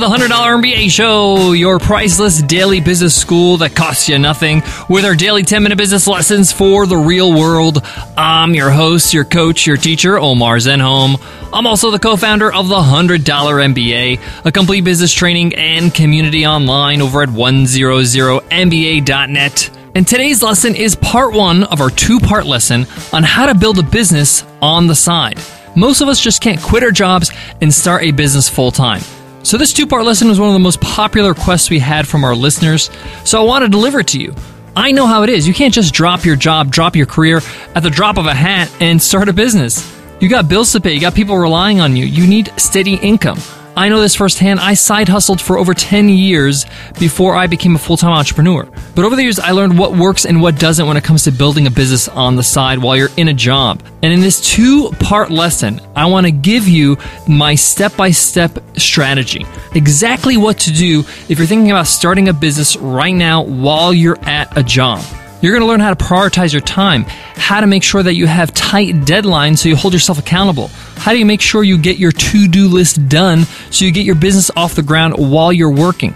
to the $100 MBA Show, your priceless daily business school that costs you nothing, with our daily 10-minute business lessons for the real world. I'm your host, your coach, your teacher, Omar Zenholm. I'm also the co-founder of the $100 MBA, a complete business training and community online over at 100mba.net. And today's lesson is part one of our two-part lesson on how to build a business on the side. Most of us just can't quit our jobs and start a business full-time. So this two-part lesson was one of the most popular requests we had from our listeners, so I want to deliver it to you. I know how it is. You can't just drop your job, drop your career at the drop of a hat and start a business. You got bills to pay. You got people relying on you. You need steady income. I know this firsthand. I side hustled for over 10 years before I became a full-time entrepreneur. But over the years, I learned what works and what doesn't when it comes to building a business on the side while you're in a job. And in this two-part lesson, I want to give you my step-by-step strategy. Exactly what to do if you're thinking about starting a business right now while you're at a job. You're going to learn how to prioritize your time, how to make sure that you have tight deadlines so you hold yourself accountable. How do you make sure you get your to-do list done so you get your business off the ground while you're working?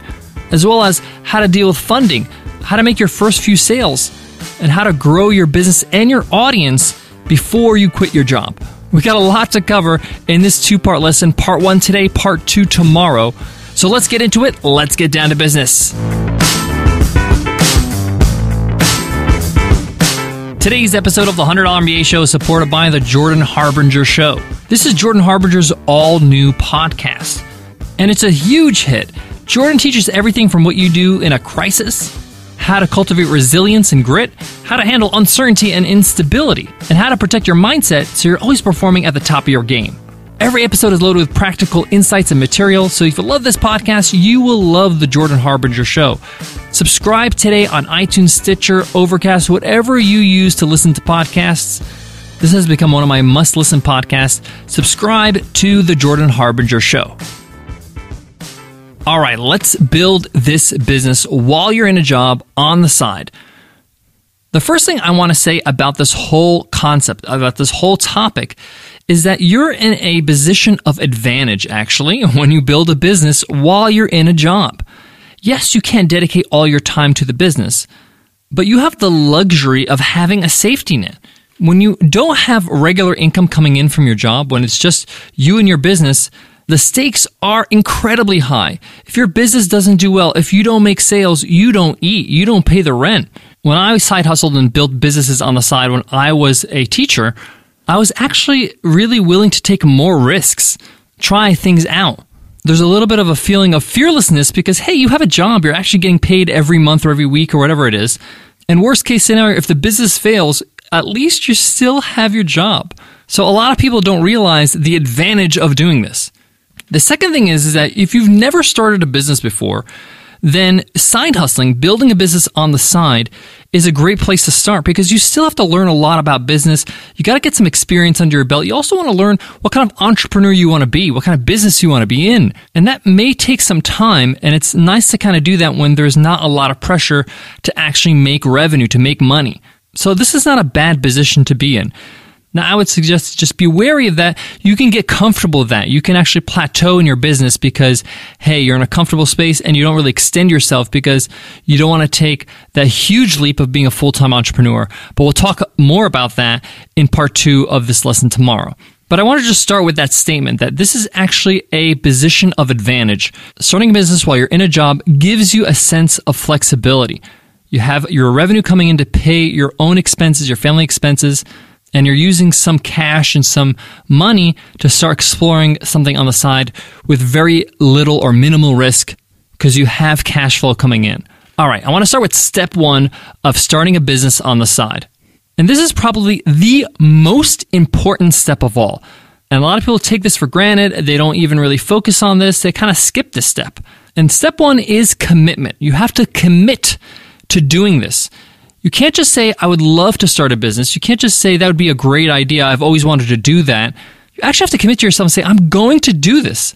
As well as how to deal with funding, how to make your first few sales, and how to grow your business and your audience before you quit your job. We got a lot to cover in this two-part lesson, part one today, part two tomorrow. So let's get into it. Let's get down to business. Today's episode of the $100 MBA Show is supported by the Jordan Harbinger Show. This is Jordan Harbinger's all-new podcast, and it's a huge hit. Jordan teaches everything from what you do in a crisis, how to cultivate resilience and grit, how to handle uncertainty and instability, and how to protect your mindset so you're always performing at the top of your game. Every episode is loaded with practical insights and material, so if you love this podcast, you will love the Jordan Harbinger Show. Subscribe today on iTunes, Stitcher, Overcast, whatever you use to listen to podcasts. This has become one of my must-listen podcasts. Subscribe to The Jordan Harbinger Show. All right, let's build this business while you're in a job on the side. The first thing I want to say about this whole concept, about this whole topic, is that you're in a position of advantage, actually, when you build a business while you're in a job. Yes, you can dedicate all your time to the business, but you have the luxury of having a safety net. When you don't have regular income coming in from your job, when it's just you and your business, the stakes are incredibly high. If your business doesn't do well, if you don't make sales, you don't eat, you don't pay the rent. When I side hustled and built businesses on the side when I was a teacher, I was actually really willing to take more risks, try things out. There's a little bit of a feeling of fearlessness because, hey, you have a job. You're actually getting paid every month or every week or whatever it is. And worst case scenario, if the business fails, at least you still have your job. So a lot of people don't realize the advantage of doing this. The second thing is that if you've never started a business before, then side hustling, building a business on the side, is a great place to start because you still have to learn a lot about business. You got to get some experience under your belt. You also want to learn what kind of entrepreneur you want to be, what kind of business you want to be in. And that may take some time, and it's nice to kind of do that when there's not a lot of pressure to actually make revenue, to make money. So this is not a bad position to be in. Now, I would suggest just be wary of that. You can get comfortable with that. You can actually plateau in your business because, hey, you're in a comfortable space and you don't really extend yourself because you don't want to take that huge leap of being a full-time entrepreneur. But we'll talk more about that in part two of this lesson tomorrow. But I want to just start with that statement that this is actually a position of advantage. Starting a business while you're in a job gives you a sense of flexibility. You have your revenue coming in to pay your own expenses, your family expenses, and you're using some cash and some money to start exploring something on the side with very little or minimal risk because you have cash flow coming in. All right, I want to start with step one of starting a business on the side. And this is probably the most important step of all. And a lot of people take this for granted. They don't even really focus on this. They kind of skip this step. And step one is commitment. You have to commit to doing this. You can't just say, I would love to start a business. You can't just say, that would be a great idea. I've always wanted to do that. You actually have to commit to yourself and say, I'm going to do this.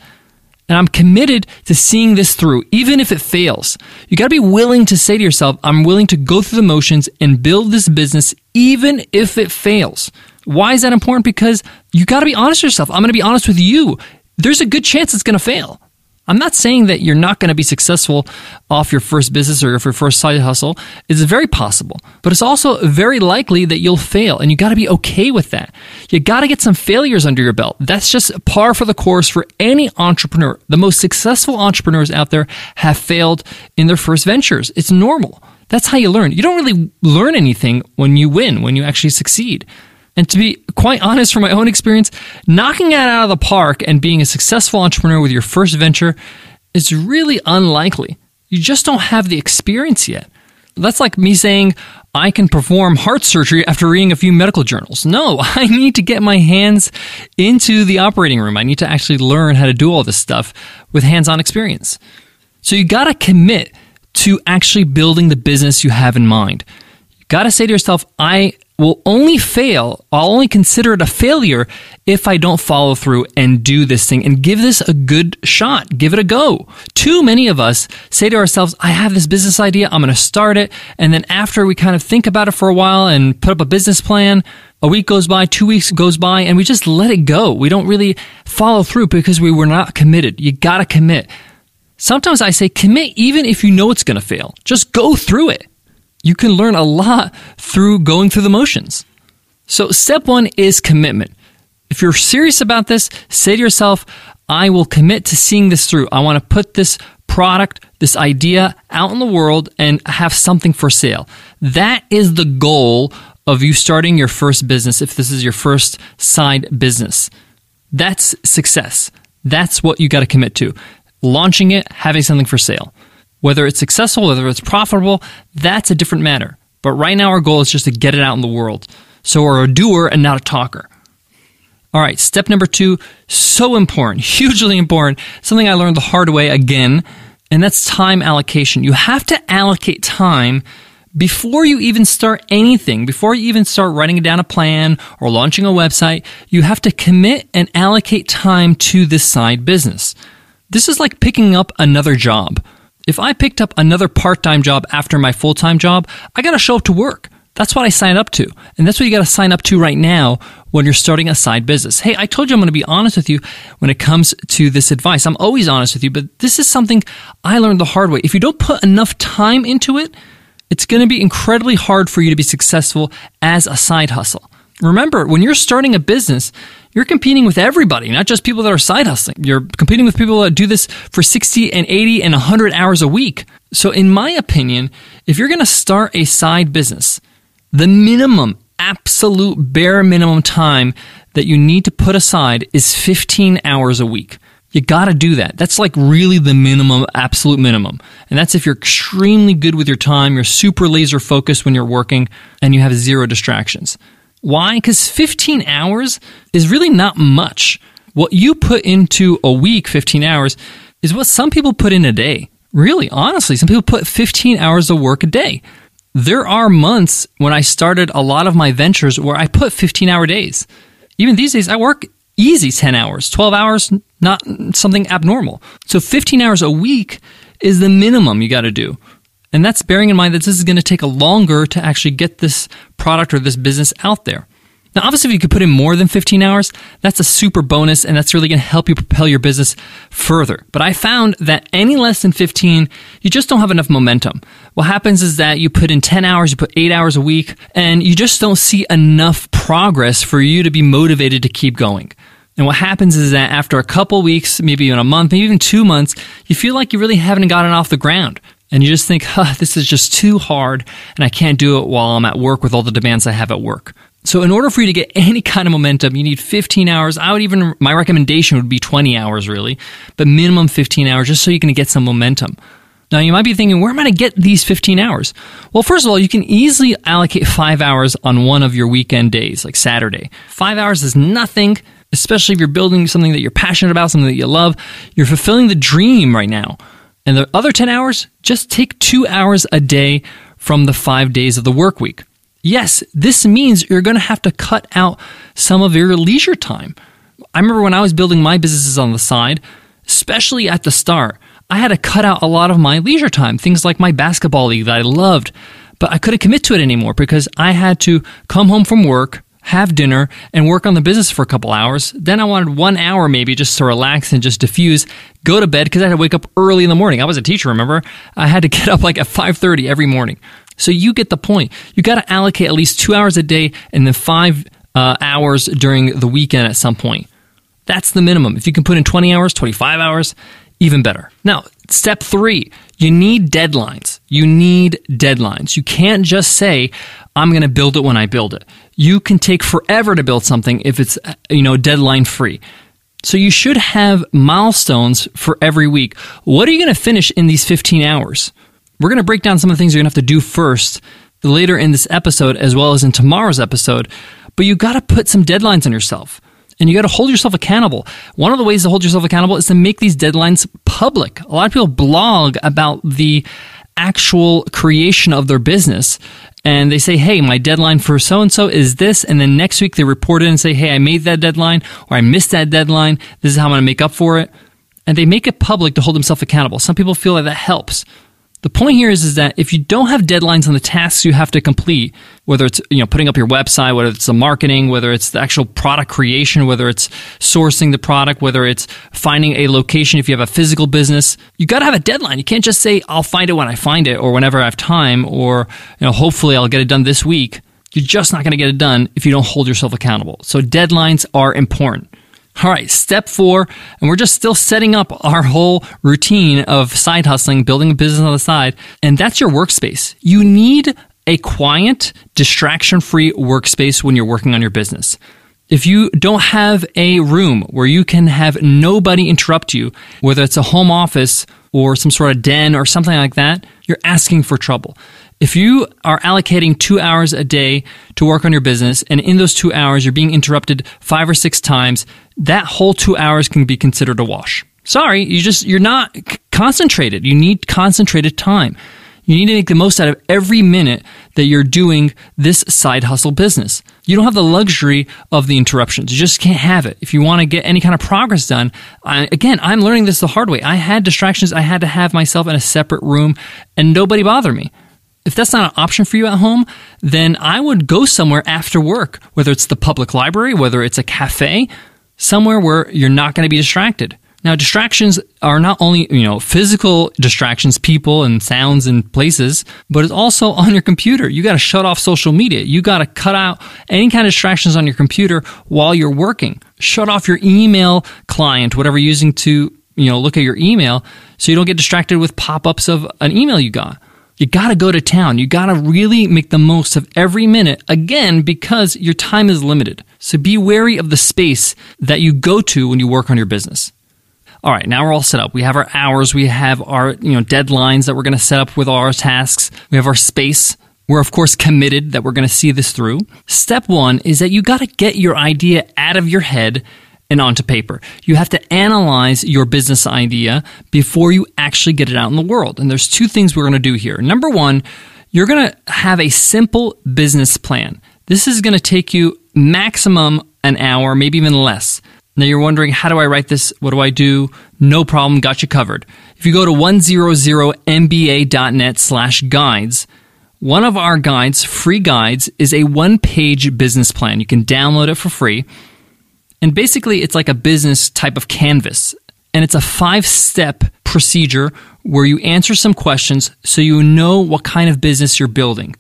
And I'm committed to seeing this through, even if it fails. You got to be willing to say to yourself, I'm willing to go through the motions and build this business, even if it fails. Why is that important? Because you got to be honest with yourself. I'm going to be honest with you. There's a good chance it's going to fail. I'm not saying that you're not going to be successful off your first business or your first side hustle. It's very possible, but it's also very likely that you'll fail, and you got to be okay with that. You got to get some failures under your belt. That's just par for the course for any entrepreneur. The most successful entrepreneurs out there have failed in their first ventures. It's normal. That's how you learn. You don't really learn anything when you win, when you actually succeed. And to be quite honest, from my own experience, knocking it out of the park and being a successful entrepreneur with your first venture is really unlikely. You just don't have the experience yet. That's like me saying, I can perform heart surgery after reading a few medical journals. No, I need to get my hands into the operating room. I need to actually learn how to do all this stuff with hands-on experience. So you got to commit to actually building the business you have in mind. You got to say to yourself, I'll only consider it a failure if I don't follow through and do this thing and give this a good shot. Give it a go. Too many of us say to ourselves, I have this business idea, I'm going to start it. And then after we kind of think about it for a while and put up a business plan, a week goes by, 2 weeks goes by, and we just let it go. We don't really follow through because we were not committed. You got to commit. Sometimes I say commit even if you know it's going to fail. Just go through it. You can learn a lot through going through the motions. So step one is commitment. If you're serious about this, say to yourself, I will commit to seeing this through. I want to put this product, this idea out in the world and have something for sale. That is the goal of you starting your first business. If this is your first side business, that's success. That's what you got to commit to. Launching it, having something for sale. Whether it's successful, whether it's profitable, that's a different matter. But right now, our goal is just to get it out in the world. So we're a doer and not a talker. All right, step number two, so important, hugely important, something I learned the hard way again, and that's time allocation. You have to allocate time before you even start anything, before you even start writing down a plan or launching a website. You have to commit and allocate time to this side business. This is like picking up another job. If I picked up another part-time job after my full-time job, I got to show up to work. That's what I signed up to. And that's what you got to sign up to right now when you're starting a side business. Hey, I told you I'm going to be honest with you when it comes to this advice. I'm always honest with you, but this is something I learned the hard way. If you don't put enough time into it, it's going to be incredibly hard for you to be successful as a side hustle. Remember, when you're starting a business, you're competing with everybody, not just people that are side hustling. You're competing with people that do this for 60 and 80 and 100 hours a week. So in my opinion, if you're going to start a side business, the minimum, absolute bare minimum time that you need to put aside is 15 hours a week. You got to do that. That's like really the minimum, absolute minimum. And that's if you're extremely good with your time, you're super laser focused when you're working, and you have zero distractions. Why? Because 15 hours is really not much. What you put into a week, 15 hours, is what some people put in a day. Really, honestly, some people put 15 hours of work a day. There are months when I started a lot of my ventures where I put 15-hour days. Even these days, I work easy 10 hours, 12 hours, not something abnormal. So 15 hours a week is the minimum you got to do. And that's bearing in mind that this is going to take longer to actually get this product or this business out there. Now, obviously, if you could put in more than 15 hours, that's a super bonus, and that's really going to help you propel your business further. But I found that any less than 15, you just don't have enough momentum. What happens is that you put in 10 hours, you put 8 hours a week, and you just don't see enough progress for you to be motivated to keep going. And what happens is that after a couple weeks, maybe even a month, maybe even 2 months, you feel like you really haven't gotten off the ground. And you just think, this is just too hard and I can't do it while I'm at work with all the demands I have at work. So in order for you to get any kind of momentum, you need 15 hours. My recommendation would be 20 hours really, but minimum 15 hours just so you can get some momentum. Now you might be thinking, where am I going to get these 15 hours? Well, first of all, you can easily allocate 5 hours on one of your weekend days, like Saturday. 5 hours is nothing, especially if you're building something that you're passionate about, something that you love. You're fulfilling the dream right now. And the other 10 hours, just take 2 hours a day from the 5 days of the work week. Yes, this means you're going to have to cut out some of your leisure time. I remember when I was building my businesses on the side, especially at the start, I had to cut out a lot of my leisure time, things like my basketball league that I loved, but I couldn't commit to it anymore because I had to come home from work, have dinner, and work on the business for a couple hours. Then I wanted 1 hour maybe just to relax and just diffuse, go to bed, because I had to wake up early in the morning. I was a teacher, remember? I had to get up like at 5:30 every morning. So you get the point. You got to allocate at least 2 hours a day and then 5 hours during the weekend at some point. That's the minimum. If you can put in 20 hours, 25 hours, even better. Now, step 3, you need deadlines. You need deadlines. You can't just say, I'm going to build it when I build it. You can take forever to build something if it's, deadline free. So you should have milestones for every week. What are you going to finish in these 15 hours? We're going to break down some of the things you're going to have to do first later in this episode as well as in tomorrow's episode. But you got to put some deadlines on yourself. And you got to hold yourself accountable. One of the ways to hold yourself accountable is to make these deadlines public. A lot of people blog about the actual creation of their business. And they say, hey, my deadline for so-and-so is this. And then next week they report it and say, hey, I made that deadline or I missed that deadline. This is how I'm going to make up for it. And they make it public to hold themselves accountable. Some people feel like that helps. The point here is that if you don't have deadlines on the tasks you have to complete, whether it's putting up your website, whether it's the marketing, whether it's the actual product creation, whether it's sourcing the product, whether it's finding a location if you have a physical business, you got to have a deadline. You can't just say, I'll find it when I find it or whenever I have time or hopefully I'll get it done this week. You're just not going to get it done if you don't hold yourself accountable. So deadlines are important. All right, step 4, and we're just still setting up our whole routine of side hustling, building a business on the side, and that's your workspace. You need a quiet, distraction-free workspace when you're working on your business. If you don't have a room where you can have nobody interrupt you, whether it's a home office or some sort of den or something like that, you're asking for trouble. If you are allocating 2 hours a day to work on your business, and in those 2 hours you're being interrupted 5 or 6 times, that whole 2 hours can be considered a wash. Sorry, you're not concentrated. You need concentrated time. You need to make the most out of every minute that you're doing this side hustle business. You don't have the luxury of the interruptions. You just can't have it. If you want to get any kind of progress done, I'm learning this the hard way. I had distractions. I had to have myself in a separate room and nobody bothered me. If that's not an option for you at home, then I would go somewhere after work, whether it's the public library, whether it's a cafe, somewhere where you're not going to be distracted. Now, distractions are not only, physical distractions, people and sounds and places, but it's also on your computer. You got to shut off social media. You got to cut out any kind of distractions on your computer while you're working. Shut off your email client, whatever you're using to, look at your email so you don't get distracted with pop-ups of an email you got. You got to go to town. You got to really make the most of every minute, again, because your time is limited. So be wary of the space that you go to when you work on your business. All right, now we're all set up. We have our hours. We have our deadlines that we're going to set up with all our tasks. We have our space. We're, of course, committed that we're going to see this through. Step 1 is that you got to get your idea out of your head and onto paper. You have to analyze your business idea before you actually get it out in the world. And there's 2 things we're going to do here. Number 1, you're going to have a simple business plan. This is going to take you maximum an hour, maybe even less. Now you're wondering, how do I write this? What do I do? No problem. Got you covered. If you go to 100mba.net/guides, one of our guides, free guides, is a 1-page business plan. You can download it for free. And basically, it's like a business type of canvas. And it's a 5-step procedure where you answer some questions so you know what kind of business you're building.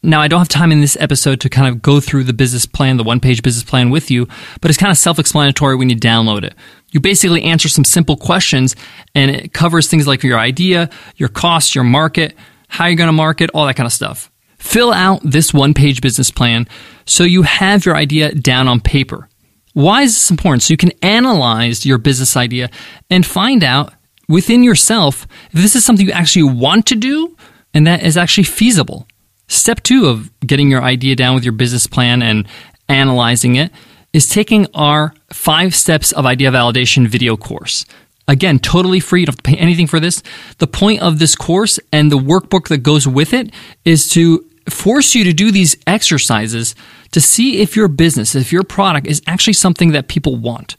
Now, I don't have time in this episode to kind of go through the business plan, the 1-page business plan with you, but it's kind of self-explanatory when you download it. You basically answer some simple questions, and it covers things like your idea, your cost, your market, how you're going to market, all that kind of stuff. Fill out this 1-page business plan so you have your idea down on paper. Why is this important? So you can analyze your business idea and find out within yourself if this is something you actually want to do and that is actually feasible. Step 2 of getting your idea down with your business plan and analyzing it is taking our 5 Steps of Idea Validation video course. Again, totally free. You don't have to pay anything for this. The point of this course and the workbook that goes with it is to force you to do these exercises to see if your business, if your product is actually something that people want.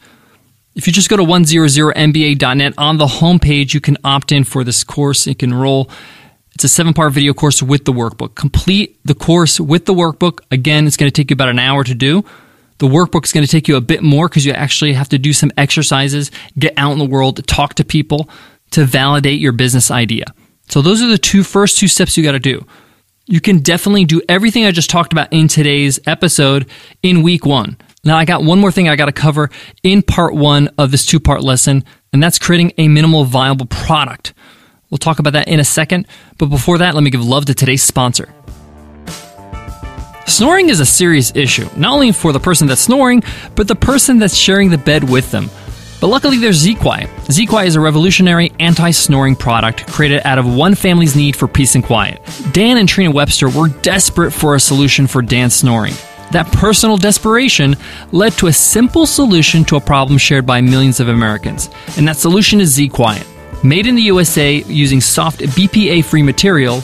If you just go to 100mba.net on the homepage, you can opt in for this course. You can enroll. It's a 7-part video course with the workbook. Complete the course with the workbook. Again, it's going to take you about an hour to do. The workbook is going to take you a bit more because you actually have to do some exercises, get out in the world, talk to people to validate your business idea. So those are the first two steps you got to do. You can definitely do everything I just talked about in today's episode in week one. Now, I got one more thing I got to cover in part one of this 2-part lesson, and that's creating a minimal viable product. We'll talk about that in a second, but before that, let me give love to today's sponsor. Snoring is a serious issue, not only for the person that's snoring, but the person that's sharing the bed with them. But luckily, there's ZQuiet. ZQuiet is a revolutionary anti-snoring product created out of one family's need for peace and quiet. Dan and Trina Webster were desperate for a solution for Dan's snoring. That personal desperation led to a simple solution to a problem shared by millions of Americans. And that solution is ZQuiet. Made in the USA using soft BPA-free material,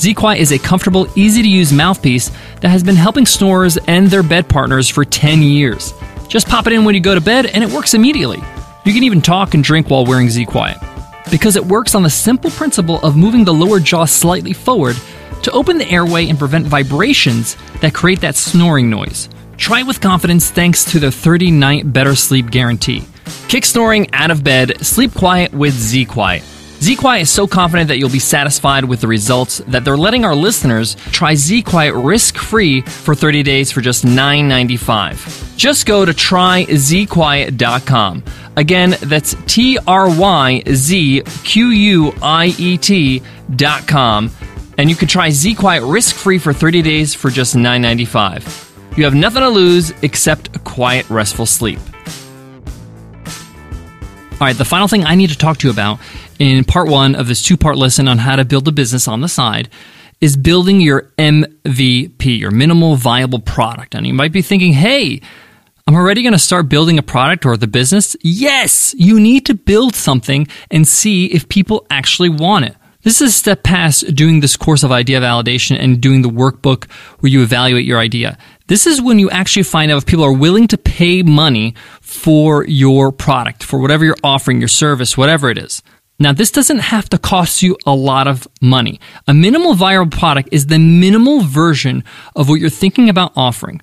ZQuiet is a comfortable, easy-to-use mouthpiece that has been helping snorers and their bed partners for 10 years. Just pop it in when you go to bed and it works immediately. You can even talk and drink while wearing ZQuiet. Because it works on the simple principle of moving the lower jaw slightly forward to open the airway and prevent vibrations that create that snoring noise. Try it with confidence thanks to their 30-night better sleep guarantee. Kick snoring out of bed, sleep quiet with ZQuiet. ZQuiet is so confident that you'll be satisfied with the results that they're letting our listeners try ZQuiet risk-free for 30 days for just $9.95. Just go to tryzquiet.com. Again, that's TRYZQUIET.com. And you can try ZQuiet risk-free for 30 days for just $9.95. You have nothing to lose except a quiet, restful sleep. All right, the final thing I need to talk to you about in part one of this 2-part lesson on how to build a business on the side is building your MVP, your minimal viable product. And you might be thinking, hey, I'm already going to start building a product or the business. Yes, you need to build something and see if people actually want it. This is a step past doing this course of idea validation and doing the workbook where you evaluate your idea. This is when you actually find out if people are willing to pay money for your product, for whatever you're offering, your service, whatever it is. Now, this doesn't have to cost you a lot of money. A minimal viable product is the minimal version of what you're thinking about offering.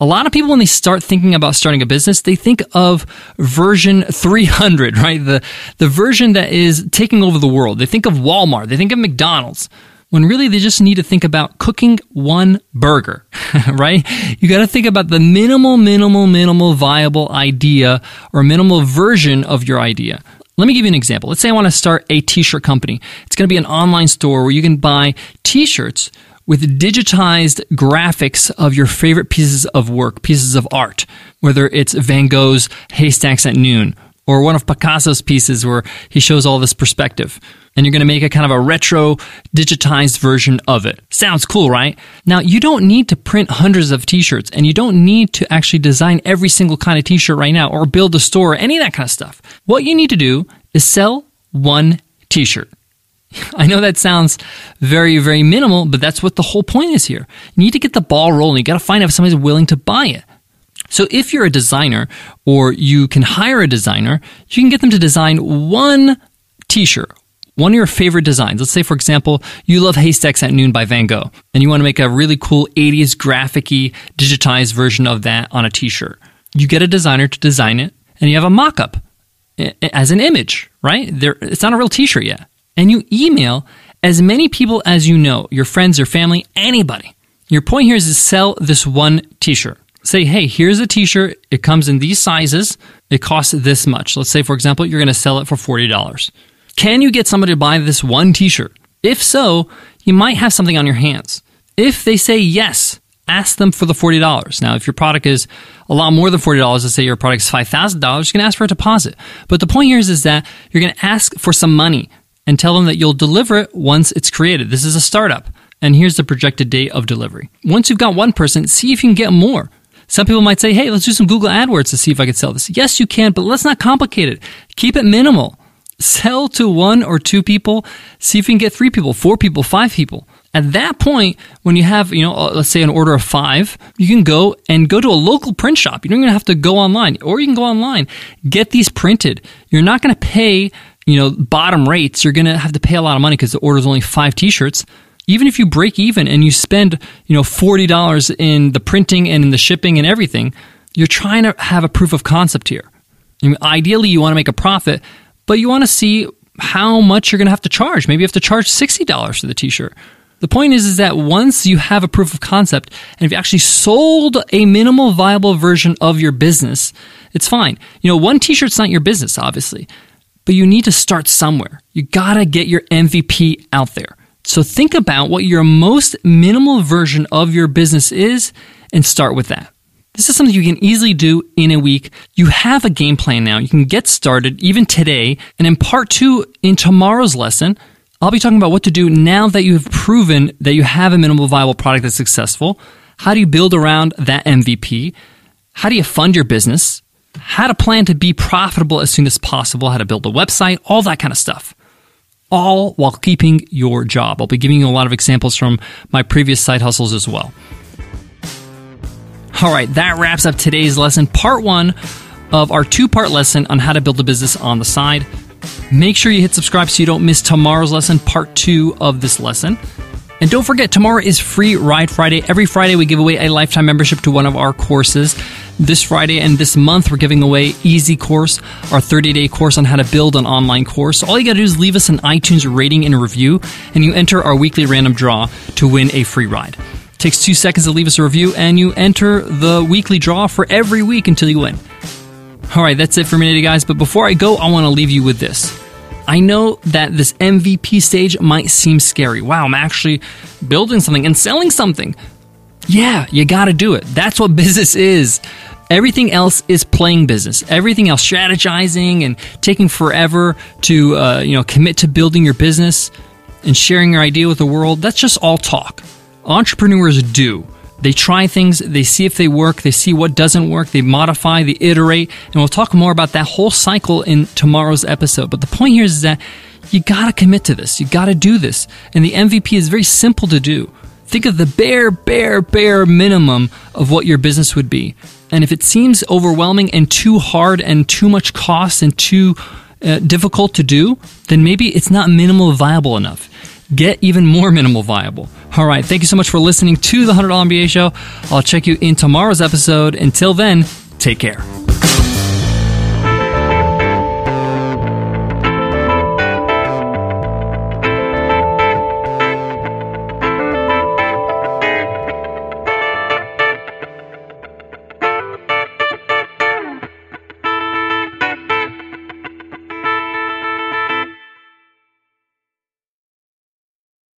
A lot of people, when they start thinking about starting a business, they think of version 300, right? The version that is taking over the world. They think of Walmart. They think of McDonald's. When really they just need to think about cooking one burger, right? You got to think about the minimal viable idea or minimal version of your idea. Let me give you an example. Let's say I want to start a t-shirt company. It's going to be an online store where you can buy t-shirts with digitized graphics of your favorite pieces of work, pieces of art, whether it's Van Gogh's Haystacks at Noon or one of Picasso's pieces where he shows all this perspective. And you're going to make a kind of a retro digitized version of it. Sounds cool, right? Now, you don't need to print hundreds of t-shirts and you don't need to actually design every single kind of t-shirt right now or build a store or any of that kind of stuff. What you need to do is sell one t-shirt. I know that sounds very minimal, but that's what the whole point is here. You need to get the ball rolling. You got to find out if somebody's willing to buy it. So if you're a designer or you can hire a designer, you can get them to design one t-shirt, one of your favorite designs. Let's say, for example, you love Haystacks at Noon by Van Gogh, and you want to make a really cool 80s graphic-y digitized version of that on a t-shirt. You get a designer to design it, and you have a mock-up as an image, right? It's not a real t-shirt yet. And you email as many people as you know, your friends, your family, anybody. Your point here is to sell this one t-shirt. Say, hey, here's a t-shirt. It comes in these sizes. It costs this much. Let's say, for example, you're going to sell it for $40. Can you get somebody to buy this one t-shirt? If so, you might have something on your hands. If they say yes, ask them for the $40. Now, if your product is a lot more than $40, let's say your product is $5,000, you can ask for a deposit. But the point here is that you're going to ask for some money and tell them that you'll deliver it once it's created. This is a startup, and here's the projected date of delivery. Once you've got one person, see if you can get more. Some people might say, hey, let's do some Google AdWords to see if I can sell this. Yes, you can, but let's not complicate it. Keep it minimal. Sell to one or two people. See if you can get 3 people, 4 people, 5 people. At that point, when you have, let's say an order of 5, you can go to a local print shop. You don't even have to go online, or you can go online. Get these printed. You're not going to pay bottom rates, you're going to have to pay a lot of money because the order is only 5 t-shirts. Even if you break even and you spend, $40 in the printing and in the shipping and everything, you're trying to have a proof of concept here. I mean, ideally, you want to make a profit, but you want to see how much you're going to have to charge. Maybe you have to charge $60 for the t-shirt. The point is that once you have a proof of concept and if you actually sold a minimal viable version of your business, it's fine. One t-shirt's not your business, obviously, but you need to start somewhere. You got to get your MVP out there. So think about what your most minimal version of your business is and start with that. This is something you can easily do in a week. You have a game plan now. You can get started even today. And in part 2 in tomorrow's lesson, I'll be talking about what to do now that you have proven that you have a minimal viable product that's successful. How do you build around that MVP? How do you fund your business? How to plan to be profitable as soon as possible? How to build a website? All that kind of stuff. All while keeping your job. I'll be giving you a lot of examples from my previous side hustles as well. All right, that wraps up today's lesson, part 1 of our 2-part lesson on how to build a business on the side. Make sure you hit subscribe so you don't miss tomorrow's lesson, part 2 of this lesson. And don't forget, tomorrow is Free Ride Friday. Every Friday, we give away a lifetime membership to one of our courses. This Friday and this month, we're giving away Easy Course, our 30-day course on how to build an online course. All you got to do is leave us an iTunes rating and review, and you enter our weekly random draw to win a free ride. It takes 2 seconds to leave us a review, and you enter the weekly draw for every week until you win. All right, that's it for me today, guys. But before I go, I want to leave you with this. I know that this MVP stage might seem scary. Wow, I'm actually building something and selling something. Yeah, you got to do it. That's what business is. Everything else is playing business. Everything else, strategizing and taking forever to commit to building your business and sharing your idea with the world, that's just all talk. Entrepreneurs do. They try things, they see if they work, they see what doesn't work, they modify, they iterate, and we'll talk more about that whole cycle in tomorrow's episode. But the point here is that you gotta commit to this, you gotta do this, and the MVP is very simple to do. Think of the bare minimum of what your business would be. And if it seems overwhelming and too hard and too much cost and too difficult to do, then maybe it's not minimal viable enough. Get even more minimal viable. All right, thank you so much for listening to The $100 MBA Show. I'll check you in tomorrow's episode. Until then, take care.